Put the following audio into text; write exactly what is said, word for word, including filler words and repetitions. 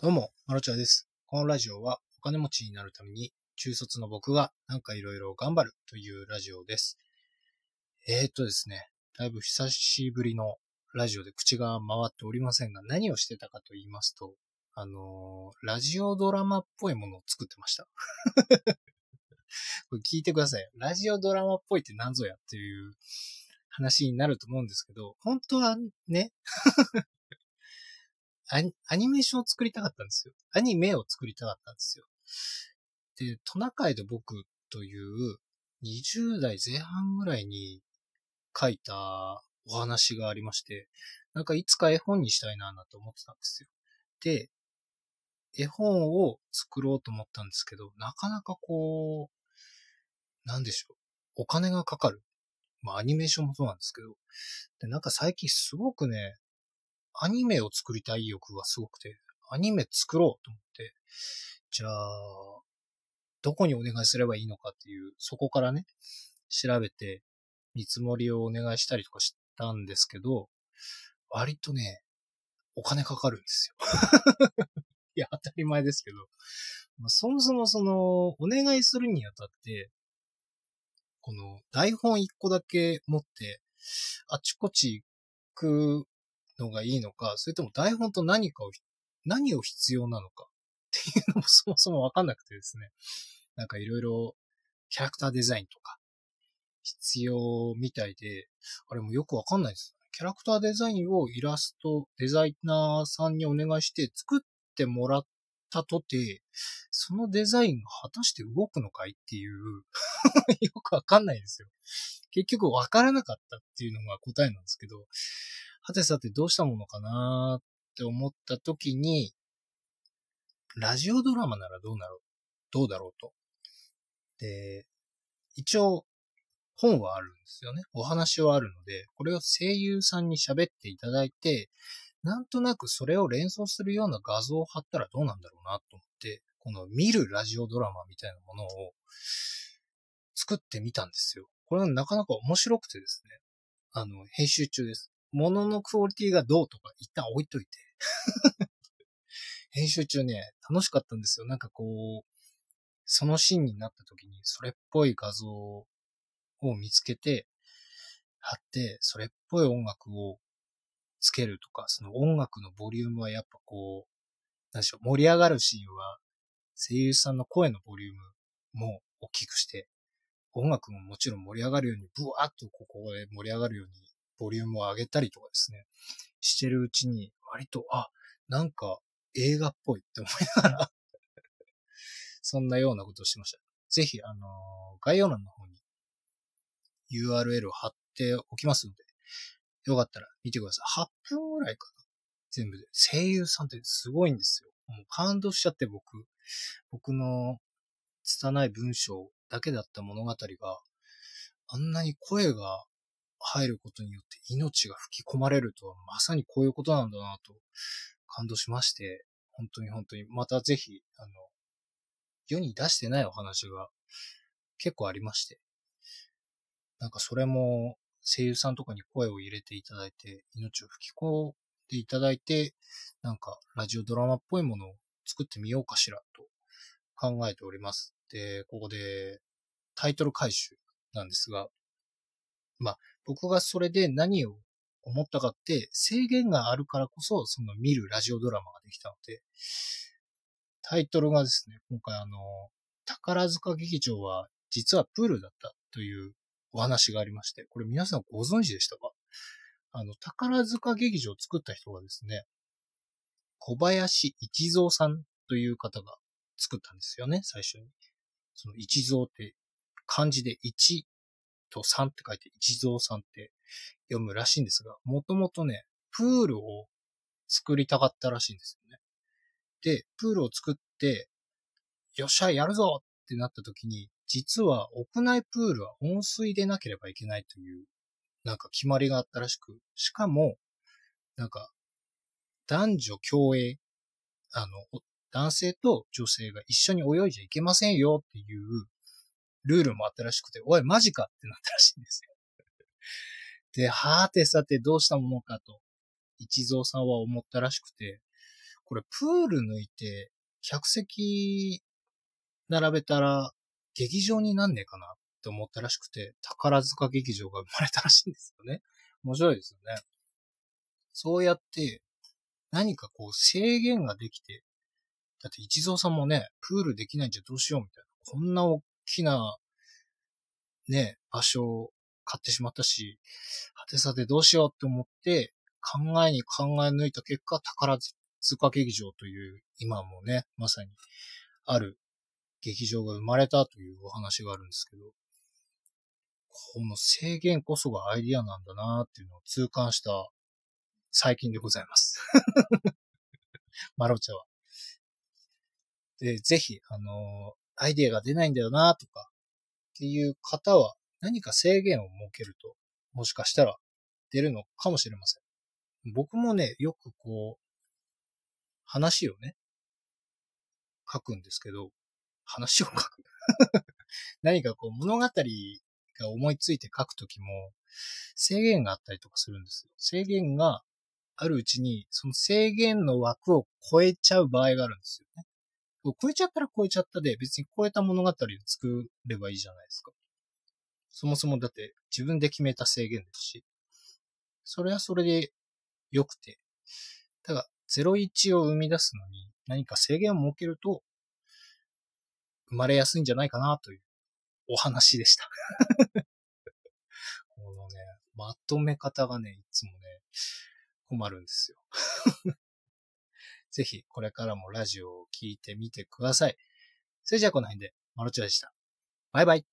どうも、まろちゃです。このラジオはお金持ちになるために中卒の僕がなんかいろいろ頑張るというラジオです。えーっとですね、だいぶ久しぶりのラジオで口が回っておりませんが、何をしてたかと言いますと、あのー、ラジオドラマっぽいものを作ってました。これ聞いてください。ラジオドラマっぽいって何ぞやっていう話になると思うんですけど、本当はね、アニ、 アニメーションを作りたかったんですよ。アニメを作りたかったんですよ。で、トナカイと僕というにじゅう代前半ぐらいに書いたお話がありまして、なんかいつか絵本にしたいなぁなと思ってたんですよ。で、絵本を作ろうと思ったんですけど、なかなかこう、なんでしょう。お金がかかる。まあアニメーションもそうなんですけど、で、なんか最近すごくね、アニメを作りたい意欲がすごくて、アニメ作ろうと思って、じゃあ、どこにお願いすればいいのかっていう、そこからね、調べて、見積もりをお願いしたりとかしたんですけど、割とね、お金かかるんですよ。いや、当たり前ですけど、まあ、そもそもその、お願いするにあたって、この台本一個だけ持って、あちこち行く、のがいいのか、それとも台本と何かを、何を必要なのかっていうのもそもそもわかんなくてですね。なんかいろいろキャラクターデザインとか必要みたいで、あれもよくわかんないです。キャラクターデザインをイラストデザイナーさんにお願いして作ってもらったとて、そのデザインが果たして動くのかいっていう、よくわかんないですよ。結局わからなかったっていうのが答えなんですけど、さてさてどうしたものかなーって思った時に、ラジオドラマならどうなろう、どうだろうと。で、一応本はあるんですよね。お話はあるので、これを声優さんに喋っていただいて、なんとなくそれを連想するような画像を貼ったらどうなんだろうなと思って、この見るラジオドラマみたいなものを作ってみたんですよ。これはなかなか面白くてですね、あの、編集中です。物のクオリティがどうとか一旦置いといて。編集中ね、楽しかったんですよ。なんかこう、そのシーンになった時に、それっぽい画像を見つけて、貼って、それっぽい音楽をつけるとか、その音楽のボリュームはやっぱこう、何でしょう、盛り上がるシーンは、声優さんの声のボリュームも大きくして、音楽ももちろん盛り上がるように、ブワーッとここで盛り上がるように、ボリュームを上げたりとかですね、してるうちに割と、あ、なんか映画っぽいって思いながら、そんなようなことをしてました。ぜひ、あのー、概要欄の方に ユーアールエル を貼っておきますので、よかったら見てください。はっぷんぐらいかな。全部で。声優さんってすごいんですよ。もう感動しちゃって僕、僕の拙い文章だけだった物語が、あんなに声が、入ることによって命が吹き込まれるとはまさにこういうことなんだなと感動しまして、本当に本当にまたぜひあの世に出してないお話が結構ありまして、なんかそれも声優さんとかに声を入れていただいて命を吹き込んでいただいて、なんかラジオドラマっぽいものを作ってみようかしらと考えております。で、ここでタイトル回収なんですが、まあ、僕がそれで何を思ったかって、制限があるからこそ、その見るラジオドラマができたので、タイトルがですね、今回あの、宝塚劇場は実はプールだったというお話がありまして、これ皆さんご存知でしたか？あの、宝塚劇場を作った人がですね、小林一三さんという方が作ったんですよね、最初に。その一三って漢字で一、とさんって書いて一蔵さんって読むらしいんですが、もともとね、プールを作りたかったらしいんですよね。で、プールを作って、よっしゃ、やるぞってなった時に、実は屋内プールは温水でなければいけないという、なんか決まりがあったらしく、しかも、なんか、男女共栄、あの、男性と女性が一緒に泳いじゃいけませんよっていう、ルールもあったらしくて、おいマジかってなったらしいんですよ。で、はーてさてどうしたものかと一蔵さんは思ったらしくて、これプール抜いてひゃく席並べたら劇場になんねえかなって思ったらしくて、宝塚劇場が生まれたらしいんですよね。面白いですよね。そうやって何かこう制限ができて、だって一蔵さんもね、プールできないんじゃどうしようみたいな、こんな大きなね場所を買ってしまったし、果てさてどうしようって思って考えに考え抜いた結果、宝塚劇場という今もねまさにある劇場が生まれたというお話があるんですけど、この制限こそがアイディアなんだなっていうのを痛感した最近でございますマロチャはで、ぜひあのー、アイディアが出ないんだよなとかっていう方は何か制限を設けるともしかしたら出るのかもしれません。僕もねよくこう話をね書くんですけど、話を書く何かこう物語が思いついて書くときも制限があったりとかするんですよ。制限があるうちにその制限の枠を超えちゃう場合があるんですよね。超えちゃったら超えちゃったで別に超えた物語を作ればいいじゃないですか。そもそもだって自分で決めた制限ですし、それはそれで良くて、ただゼロイチを生み出すのに何か制限を設けると生まれやすいんじゃないかなというお話でしたこのねまとめ方がねいつもね困るんですよぜひこれからもラジオを聞いてみてください。それじゃあこの辺で、まろちゃでした。バイバイ。